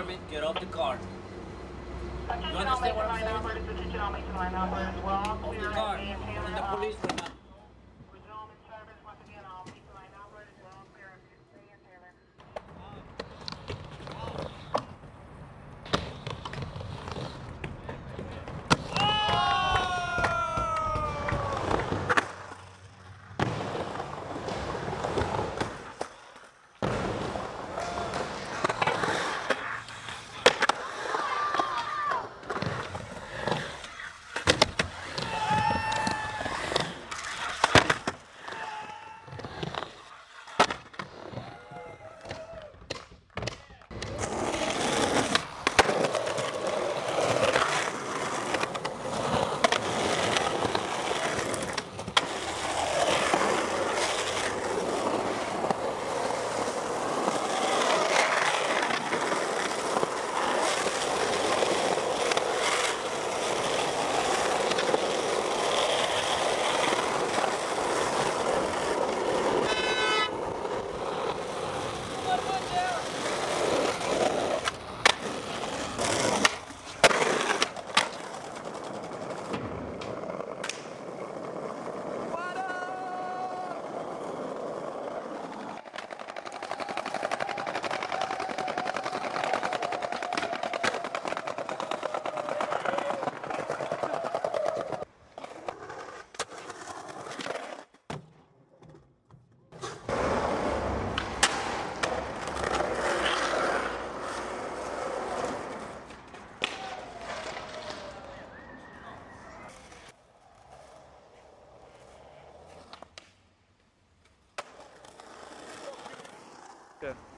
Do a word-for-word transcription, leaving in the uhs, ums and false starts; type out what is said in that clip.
permit, get off the car. You understand what I'm saying? Attention, I'll make the line number as well. Off the car, and the police will not. Resume in service once again, I'll make the line number as well. Clear and Taylor. Yeah.